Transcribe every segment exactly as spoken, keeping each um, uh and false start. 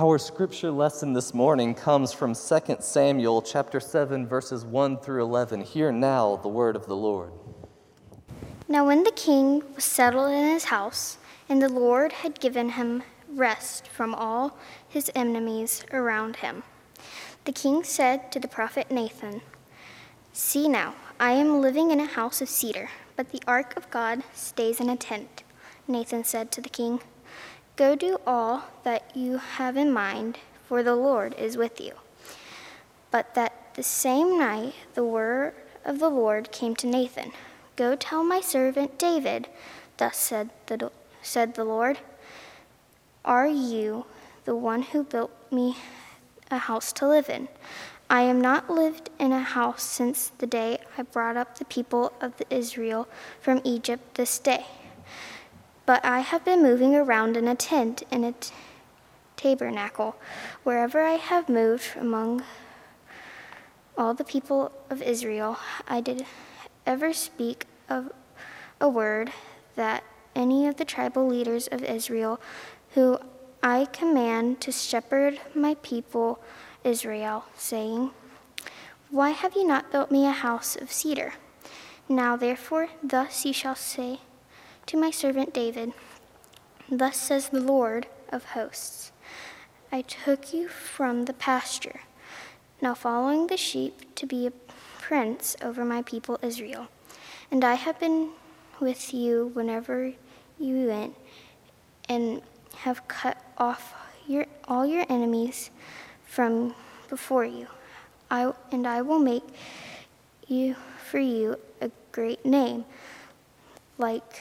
Our scripture lesson this morning comes from Second Samuel chapter seven, verses one through eleven. Hear now the word of the Lord. Now when the king was settled in his house, and the Lord had given him rest from all his enemies around him, the king said to the prophet Nathan, "See now, I am living in a house of cedar, but the ark of God stays in a tent." Nathan said to the king, "Go do all that you have in mind, for the Lord is with you." But that the same night the word of the Lord came to Nathan, "Go tell my servant David, thus said the, said the Lord, are you the one who built me a house to live in? I am not lived in a house since the day I brought up the people of Israel from Egypt this day. But I have been moving around in a tent in a t- tabernacle, wherever I have moved among all the people of Israel. I did ever speak of a word that any of the tribal leaders of Israel, who I command to shepherd my people Israel, saying, why have you not built me a house of cedar? Now therefore, thus you shall say to my servant David, thus says the Lord of hosts, I took you from the pasture, now following the sheep, to be a prince over my people Israel. And I have been with you whenever you went, and have cut off your all your enemies from before you. I and I will make you for you a great name, like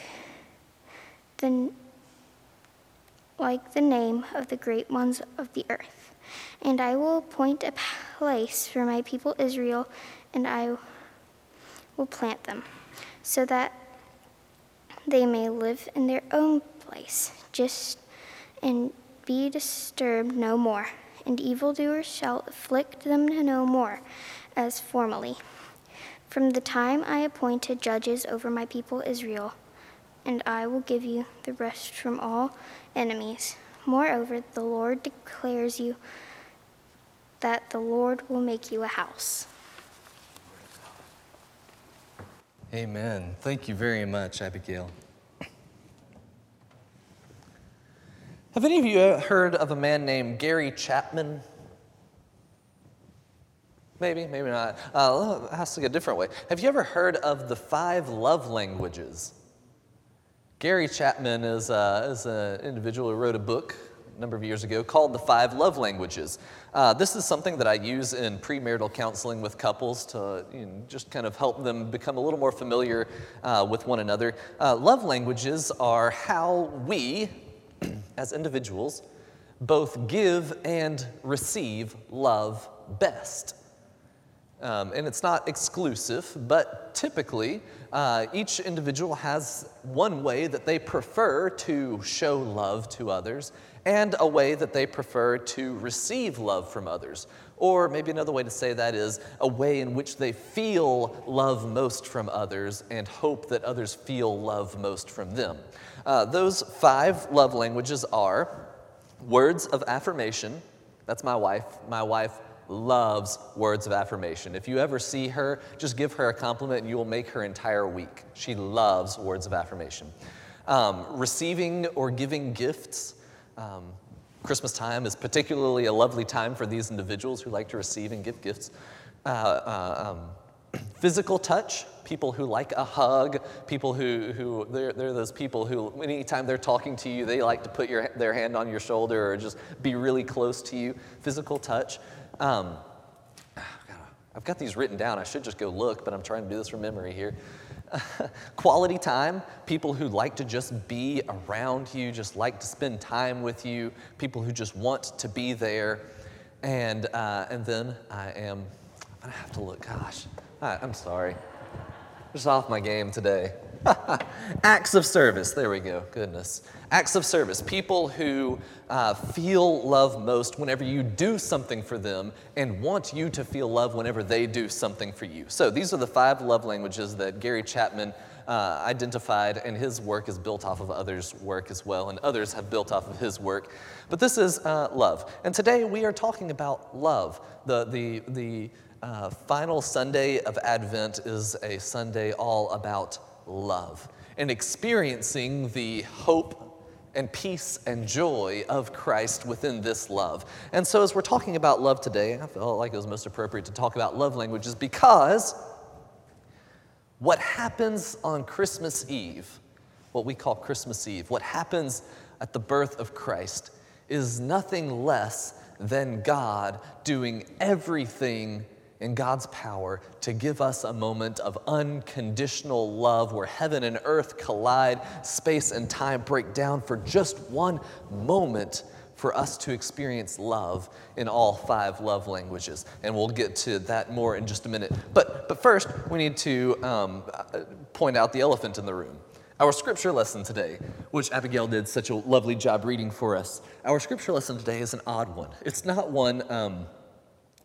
The, like the name of the great ones of the earth. And I will appoint a place for my people Israel, and I will plant them, so that they may live in their own place, just and be disturbed no more, and evildoers shall afflict them no more, as formerly, from the time I appointed judges over my people Israel. And I will give you the rest from all enemies. Moreover, the Lord declares you that the Lord will make you a house." Amen. Thank you very much, Abigail. Have any of you heard of a man named Gary Chapman? Maybe, maybe not. Uh, ask it a different way. Have you ever heard of the five love languages? Gary Chapman is, uh, is an individual who wrote a book a number of years ago called The Five Love Languages. Uh, this is something that I use in premarital counseling with couples to you know, just kind of help them become a little more familiar uh, with one another. Uh, love languages are how we, as individuals, both give and receive love best. Um, and it's not exclusive, but typically uh, each individual has one way that they prefer to show love to others and a way that they prefer to receive love from others. Or maybe another way to say that is a way in which they feel love most from others and hope that others feel love most from them. Uh, those five love languages are words of affirmation. That's my wife. My wife loves words of affirmation. If you ever see her, just give her a compliment and you will make her entire week. She loves words of affirmation. Um, receiving or giving gifts. Um, Christmas time is particularly a lovely time for these individuals who like to receive and give gifts. Uh, uh, um, physical touch. People who like a hug, people who, who they're, they're those people who, anytime they're talking to you, they like to put your, their hand on your shoulder or just be really close to you. Physical touch. Um, I've got these written down. I should just go look, but I'm trying to do this from memory here. Uh, quality time, people who like to just be around you, just like to spend time with you, people who just want to be there. And, uh, and then I am, I'm going to have to look. Gosh, I, I'm sorry. Just off my game today. Acts of service. There we go. Goodness. Acts of service. People who uh, feel love most whenever you do something for them and want you to feel love whenever they do something for you. So these are the five love languages that Gary Chapman uh, identified, and his work is built off of others' work as well, and others have built off of his work. But this is uh, love. And today we are talking about love. The, the, the uh, final Sunday of Advent is a Sunday all about love and experiencing the hope and peace and joy of Christ within this love. And so as we're talking about love today, I felt like it was most appropriate to talk about love languages, because what happens on Christmas Eve, what we call Christmas Eve, what happens at the birth of Christ is nothing less than God doing everything in God's power to give us a moment of unconditional love where heaven and earth collide, space and time break down for just one moment for us to experience love in all five love languages. And we'll get to that more in just a minute. But but first, we need to um, point out the elephant in the room. Our scripture lesson today, which Abigail did such a lovely job reading for us, our scripture lesson today is an odd one. It's not one... Um,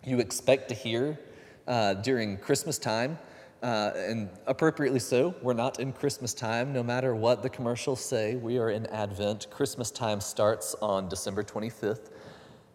you expect to hear uh, during Christmas time, uh, and appropriately so. We're not in Christmas time. No matter what the commercials say, we are in Advent. Christmas time starts on December twenty-fifth,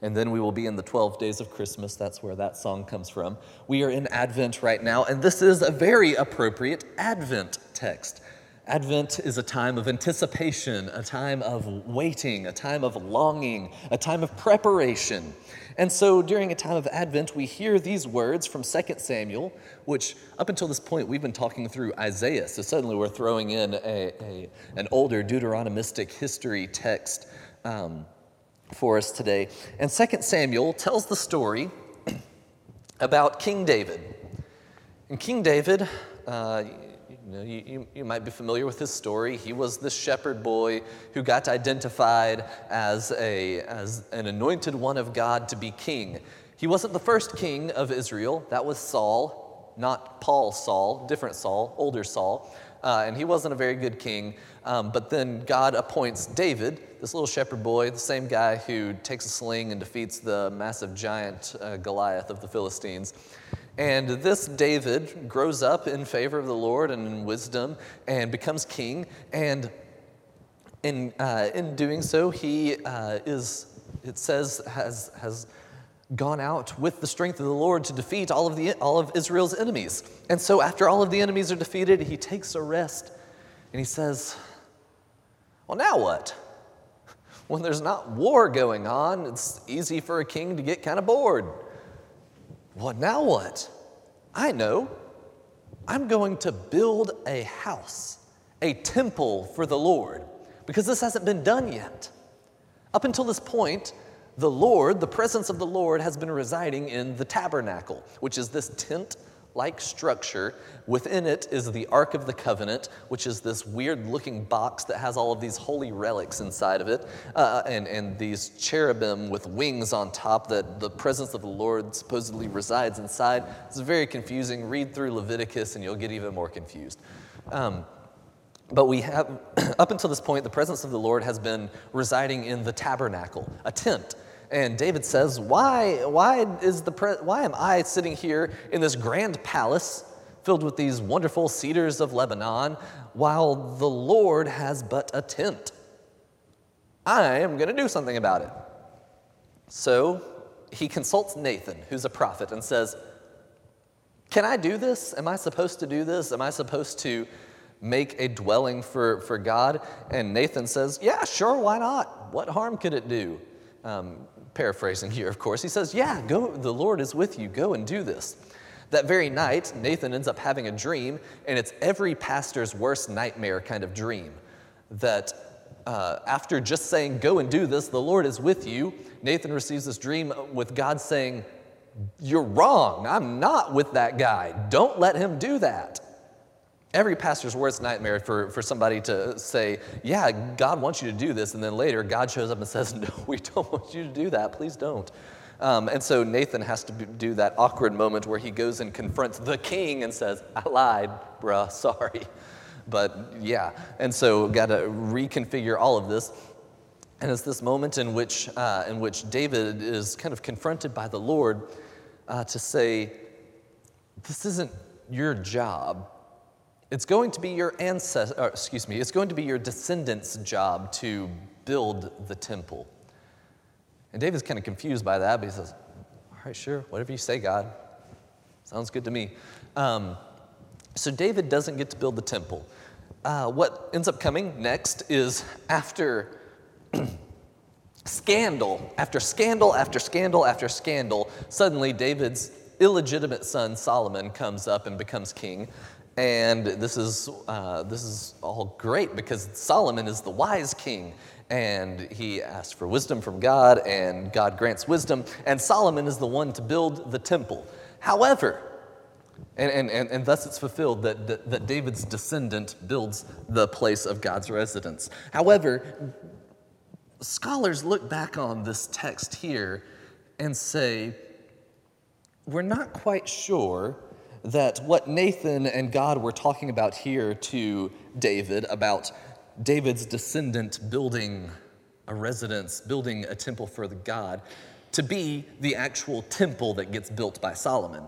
and then we will be in the twelve days of Christmas. That's where that song comes from. We are in Advent right now, and this is a very appropriate Advent text. Advent is a time of anticipation, a time of waiting, a time of longing, a time of preparation. And so during a time of Advent, we hear these words from Second Samuel, which up until this point, we've been talking through Isaiah. So suddenly we're throwing in a, a an older Deuteronomistic history text um, for us today. And Second Samuel tells the story about King David. And King David... Uh, You know, you, you, you might be familiar with his story. He was this shepherd boy who got identified as a as an anointed one of God to be king. He wasn't the first king of Israel. That was Saul, not Paul Saul, different Saul, older Saul. Uh, and he wasn't a very good king. Um, but then God appoints David, this little shepherd boy, the same guy who takes a sling and defeats the massive giant uh, Goliath of the Philistines. And this David grows up in favor of the Lord and in wisdom and becomes king. And in uh, in doing so, he uh, is, it says, has has gone out with the strength of the Lord to defeat all of the all of Israel's enemies. And so after all of the enemies are defeated, he takes a rest and he says, well, now what? When there's not war going on, it's easy for a king to get kind of bored. Well, now what? I know. I'm going to build a house, a temple for the Lord, because this hasn't been done yet. Up until this point, the Lord, the presence of the Lord, has been residing in the tabernacle, which is this tent-like structure. Within it is the Ark of the Covenant, which is this weird-looking box that has all of these holy relics inside of it, uh, and, and these cherubim with wings on top that the presence of the Lord supposedly resides inside. It's very confusing. Read through Leviticus, and you'll get even more confused. Um, But we have, up until this point, the presence of the Lord has been residing in the tabernacle, a tent. And David says, why, why is the pre- why am I sitting here in this grand palace filled with these wonderful cedars of Lebanon while the Lord has but a tent? I am going to do something about it. So he consults Nathan, who's a prophet, and says, can I do this? Am I supposed to do this? Am I supposed to make a dwelling for, for God? And Nathan says, yeah, sure, why not? What harm could it do? Um, paraphrasing here, of course. He says, yeah, go, the Lord is with you. Go and do this. That very night, Nathan ends up having a dream, and it's every pastor's worst nightmare kind of dream. That uh, after just saying, go and do this, the Lord is with you, Nathan receives this dream with God saying, you're wrong. I'm not with that guy. Don't let him do that. Every pastor's worst nightmare for, for somebody to say, yeah, God wants you to do this, and then later God shows up and says, no, we don't want you to do that. Please don't. Um, and so Nathan has to do that awkward moment where he goes and confronts the king and says, I lied, bruh, sorry. But yeah, and so got to reconfigure all of this. And it's this moment in which, uh, in which David is kind of confronted by the Lord uh, to say, this isn't your job. It's going to be your ancestor, excuse me, it's going to be your descendants' job to build the temple. And David's kind of confused by that, but he says, all right, sure, whatever you say, God. Sounds good to me. Um, so David doesn't get to build the temple. Uh, what ends up coming next is after scandal, after scandal, after scandal, after scandal, suddenly David's illegitimate son Solomon comes up and becomes king. And this is uh, this is all great because Solomon is the wise king, and he asked for wisdom from God, and God grants wisdom, and Solomon is the one to build the temple. However, and and, and, and thus it's fulfilled that, that, that David's descendant builds the place of God's residence. However, scholars look back on this text here and say, we're not quite sure that what Nathan and God were talking about here to David, about David's descendant building a residence, building a temple for the God, to be the actual temple that gets built by Solomon.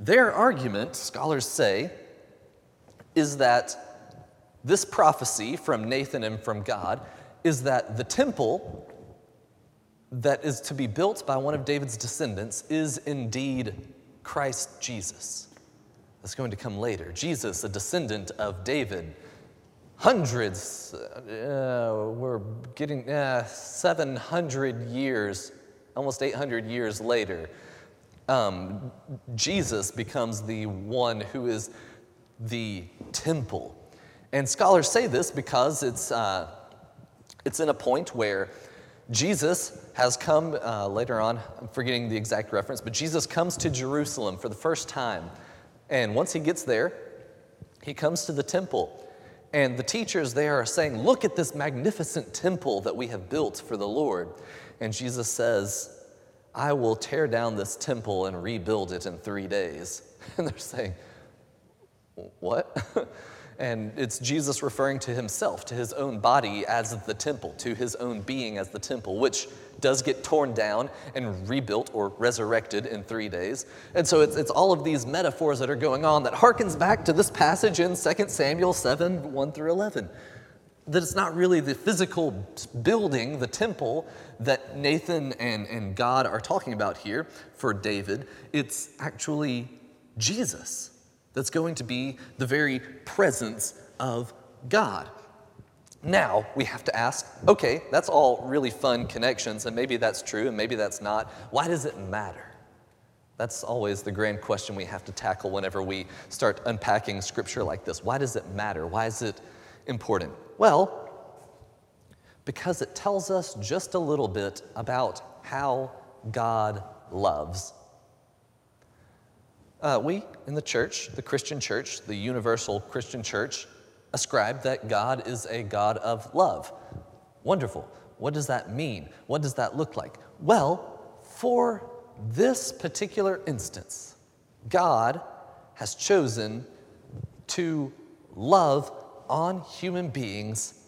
Their argument, scholars say, is that this prophecy from Nathan and from God is that the temple that is to be built by one of David's descendants is indeed Christ Jesus. That's going to come later. Jesus, a descendant of David. Hundreds, uh, we're getting uh, seven hundred years, almost eight hundred years later, um, Jesus becomes the one who is the temple. And scholars say this because it's, uh, it's in a point where Jesus has come, uh, later on, I'm forgetting the exact reference, but Jesus comes to Jerusalem for the first time. And once he gets there, he comes to the temple. And the teachers there are saying, look at this magnificent temple that we have built for the Lord. And Jesus says, I will tear down this temple and rebuild it in three days. And they're saying, what? And it's Jesus referring to himself, to his own body as the temple, to his own being as the temple, which does get torn down and rebuilt or resurrected in three days. And so it's, it's all of these metaphors that are going on that harkens back to this passage in Second Samuel seven, one through eleven. That it's not really the physical building, the temple, that Nathan and, and God are talking about here for David. It's actually Jesus that's going to be the very presence of God. Now, we have to ask, okay, that's all really fun connections, and maybe that's true, and maybe that's not. Why does it matter? That's always the grand question we have to tackle whenever we start unpacking scripture like this. Why does it matter? Why is it important? Well, because it tells us just a little bit about how God loves. Uh, we, in the church, the Christian church, the universal Christian church, ascribe that God is a God of love. Wonderful. What does that mean? What does that look like? Well, for this particular instance, God has chosen to love on human beings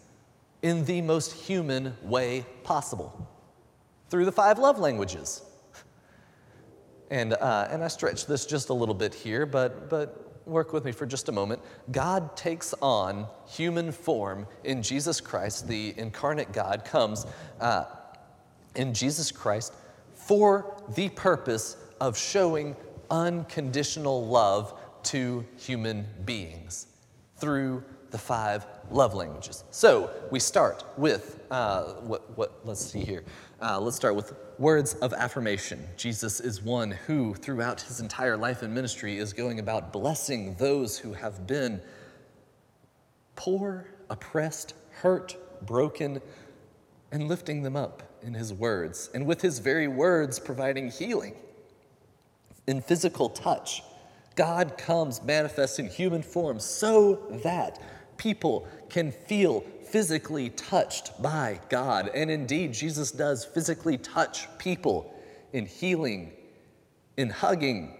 in the most human way possible, through the five love languages. And uh, and I stretch this just a little bit here, but but work with me for just a moment. God takes on human form in Jesus Christ. The incarnate God comes uh, in Jesus Christ for the purpose of showing unconditional love to human beings through the five love languages. So we start with uh, what? What? Let's see here. Uh, let's start with words of affirmation. Jesus is one who, throughout his entire life and ministry, is going about blessing those who have been poor, oppressed, hurt, broken, and lifting them up in his words, and with his very words providing healing in physical touch. God comes manifest in human form so that people can feel physically touched by God. And indeed, Jesus does physically touch people in healing, in hugging.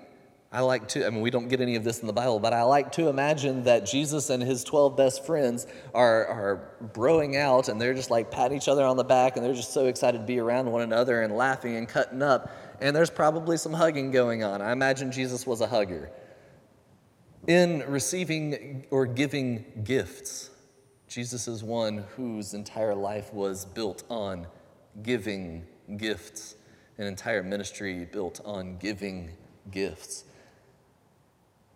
I like to, I mean, we don't get any of this in the Bible, but I like to imagine that Jesus and his twelve best friends are, are broing out, and they're just like patting each other on the back, and they're just so excited to be around one another and laughing and cutting up. And there's probably some hugging going on. I imagine Jesus was a hugger. In receiving or giving gifts, Jesus is one whose entire life was built on giving gifts, an entire ministry built on giving gifts.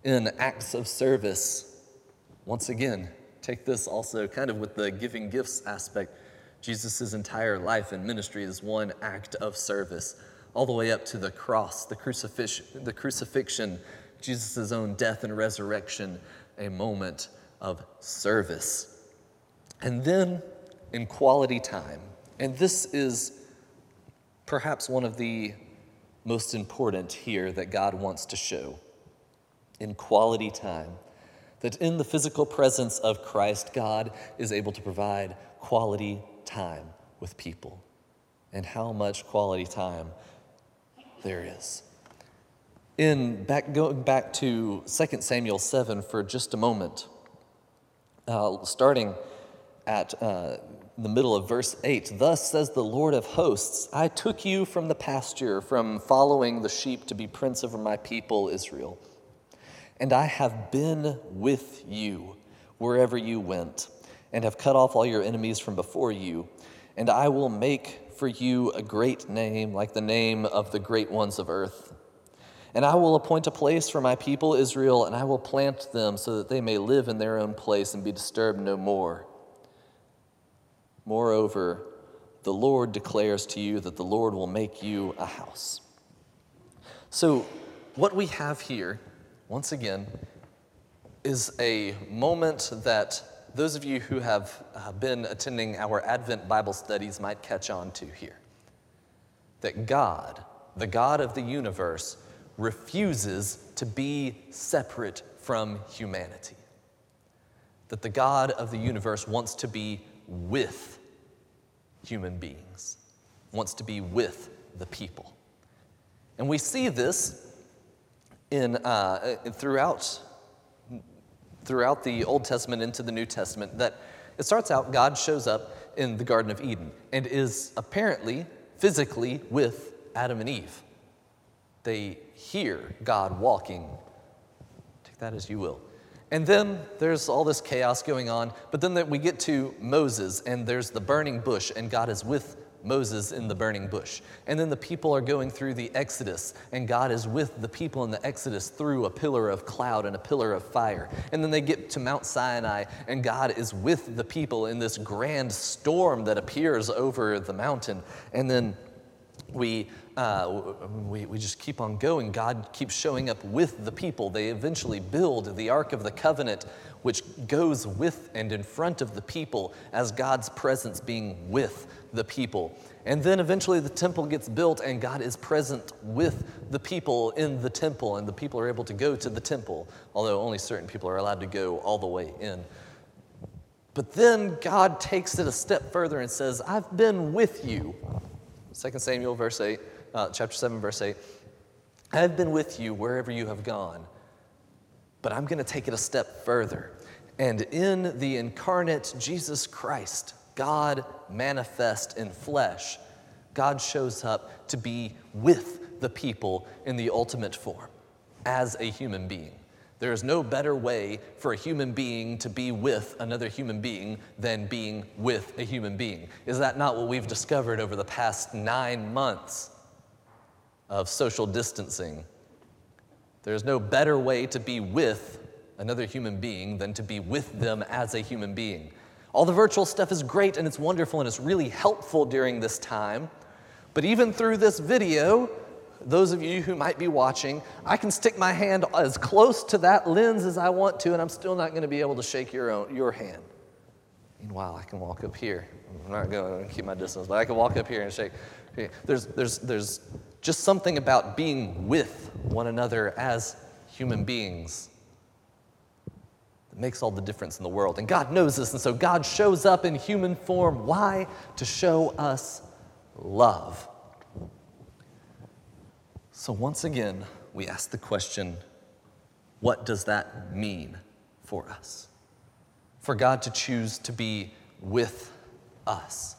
In acts of service, once again, take this also kind of with the giving gifts aspect. Jesus' entire life and ministry is one act of service, all the way up to the cross, the crucifixion, the crucifixion, Jesus' own death and resurrection, a moment of service. And then in quality time, and this is perhaps one of the most important here that God wants to show, in quality time, that in the physical presence of Christ, God is able to provide quality time with people, and how much quality time there is. In back, going back to Second Samuel seven for just a moment, uh, starting at uh, the middle of verse eight, "Thus says the Lord of hosts, I took you from the pasture, from following the sheep to be prince over my people Israel. And I have been with you wherever you went, and have cut off all your enemies from before you. And I will make for you a great name, like the name of the great ones of earth. And I will appoint a place for my people Israel, and I will plant them so that they may live in their own place and be disturbed no more. Moreover, the Lord declares to you that the Lord will make you a house." So what we have here, once again, is a moment that those of you who have been attending our Advent Bible studies might catch on to here. That God, the God of the universe, refuses to be separate from humanity. That the God of the universe wants to be with human beings, wants to be with the people. And we see this in uh, throughout throughout the Old Testament into the New Testament, that it starts out, God shows up in the Garden of Eden and is apparently physically with Adam and Eve. They hear God walking. Take that as you will. And then there's all this chaos going on, but then we get to Moses, and there's the burning bush, and God is with Moses in the burning bush. And then the people are going through the Exodus, and God is with the people in the Exodus through a pillar of cloud and a pillar of fire. And then they get to Mount Sinai, and God is with the people in this grand storm that appears over the mountain. And then we uh, we, we just keep on going. God keeps showing up with the people. They eventually build the Ark of the Covenant, which goes with and in front of the people as God's presence being with the people. And then eventually the temple gets built, and God is present with the people in the temple, and the people are able to go to the temple, although only certain people are allowed to go all the way in. But then God takes it a step further and says, I've been with you. Second Samuel verse eight, uh, chapter seven, verse eight. I've been with you wherever you have gone, but I'm going to take it a step further. And in the incarnate Jesus Christ, God manifest in flesh, God shows up to be with the people in the ultimate form as a human being. There is no better way for a human being to be with another human being than being with a human being. Is that not what we've discovered over the past nine months of social distancing? There is no better way to be with another human being than to be with them as a human being. All the virtual stuff is great, and it's wonderful, and it's really helpful during this time. But even through this video, those of you who might be watching, I can stick my hand as close to that lens as I want to, and I'm still not going to be able to shake your own, your hand. Meanwhile, I can walk up here. I'm not going to keep my distance, but I can walk up here and shake. There's, there's, there's just something about being with one another as human beings that makes all the difference in the world. And God knows this, and so God shows up in human form. Why? To show us love. So once again, we ask the question, what does that mean for us? For God to choose to be with us.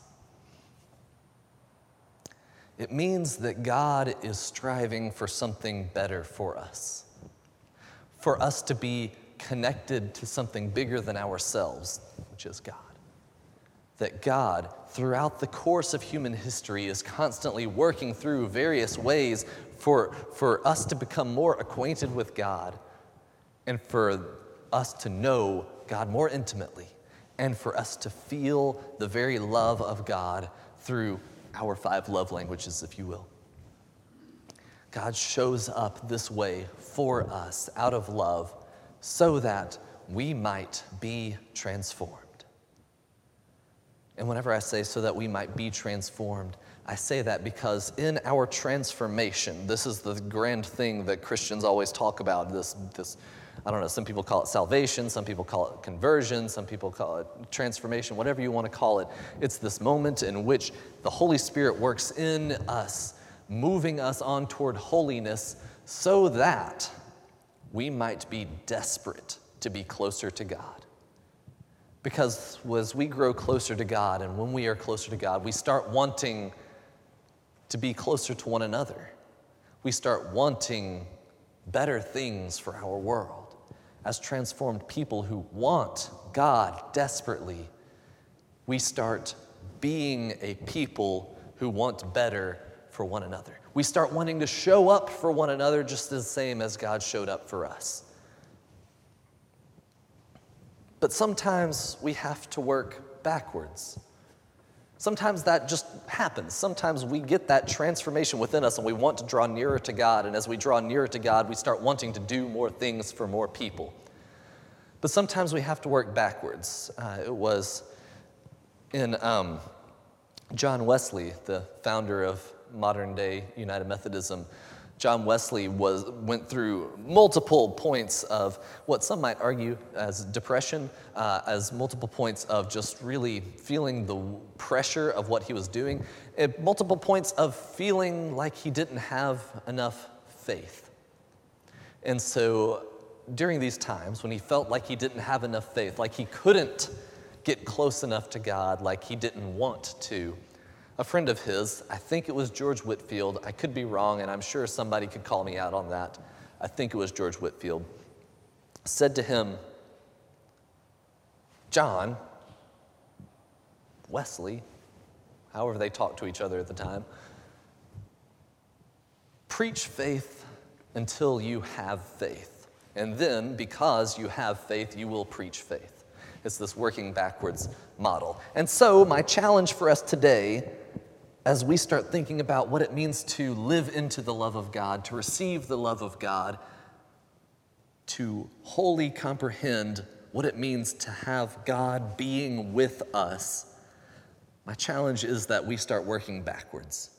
It means that God is striving for something better for us. For us to be connected to something bigger than ourselves, which is God. That God, throughout the course of human history, is constantly working through various ways for, for us to become more acquainted with God and for us to know God more intimately and for us to feel the very love of God through our five love languages, if you will. God shows up this way for us out of love so that we might be transformed. And whenever I say so that we might be transformed, I say that because in our transformation, this is the grand thing that Christians always talk about, this, this I don't know, some people call it salvation, some people call it conversion, some people call it transformation, whatever you want to call it. It's this moment in which the Holy Spirit works in us, moving us on toward holiness so that we might be desperate to be closer to God. Because as we grow closer to God, and when we are closer to God, we start wanting to be closer to one another. We start wanting better things for our world. As transformed people who want God desperately, we start being a people who want better for one another. We start wanting to show up for one another just the same as God showed up for us. But sometimes we have to work backwards. Sometimes that just happens. Sometimes we get that transformation within us and we want to draw nearer to God. And as we draw nearer to God, we start wanting to do more things for more people. But sometimes we have to work backwards. Uh, it was in um, John Wesley, the founder of modern day United Methodism. John Wesley was went through multiple points of what some might argue as depression, uh, as multiple points of just really feeling the pressure of what he was doing, and multiple points of feeling like he didn't have enough faith. And so during these times when he felt like he didn't have enough faith, like he couldn't get close enough to God, like he didn't want to, a friend of his, I think it was George Whitefield, I could be wrong, and I'm sure somebody could call me out on that, I think it was George Whitefield, said to him, John, Wesley, however they talked to each other at the time, preach faith until you have faith, and then because you have faith, you will preach faith. It's this working backwards model. And so my challenge for us today, as we start thinking about what it means to live into the love of God, to receive the love of God, to wholly comprehend what it means to have God being with us, my challenge is that we start working backwards.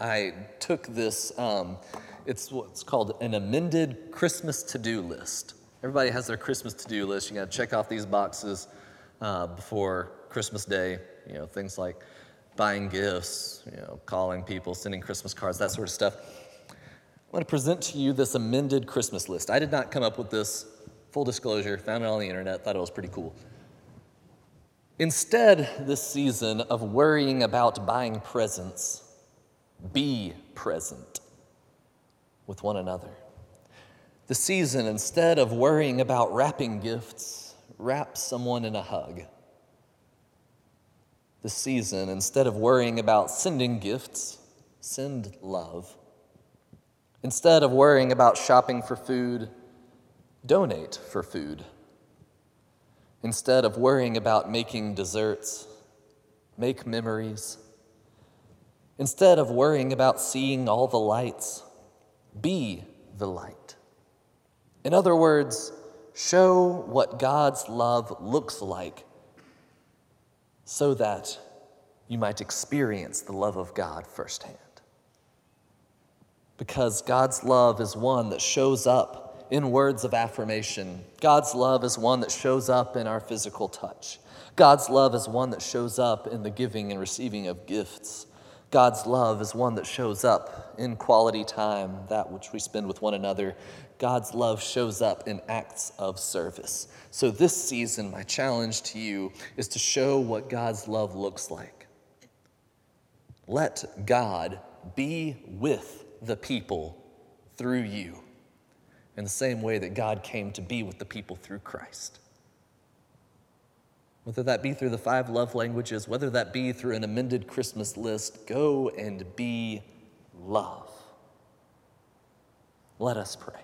I took this, um, it's what's called an amended Christmas to-do list. Everybody has their Christmas to-do list. You got to check off these boxes uh, before Christmas Day. You know, things like buying gifts, you know, calling people, sending Christmas cards, that sort of stuff. I'm going to present to you this amended Christmas list. I did not come up with this. Full disclosure, found it on the internet, thought it was pretty cool. Instead, this season of worrying about buying presents, be present with one another. The season, instead of worrying about wrapping gifts, wrap someone in a hug. The season, instead of worrying about sending gifts, send love. Instead of worrying about shopping for food, donate for food. Instead of worrying about making desserts, make memories. Instead of worrying about seeing all the lights, be the light. In other words, show what God's love looks like, so that you might experience the love of God firsthand. Because God's love is one that shows up in words of affirmation. God's love is one that shows up in our physical touch. God's love is one that shows up in the giving and receiving of gifts. God's love is one that shows up in quality time, that which we spend with one another. God's love shows up in acts of service. So this season, my challenge to you is to show what God's love looks like. Let God be with the people through you. in the same way that God came to be with the people through Christ. Whether that be through the five love languages, whether that be through an amended Christmas list, go and be love. Let us pray.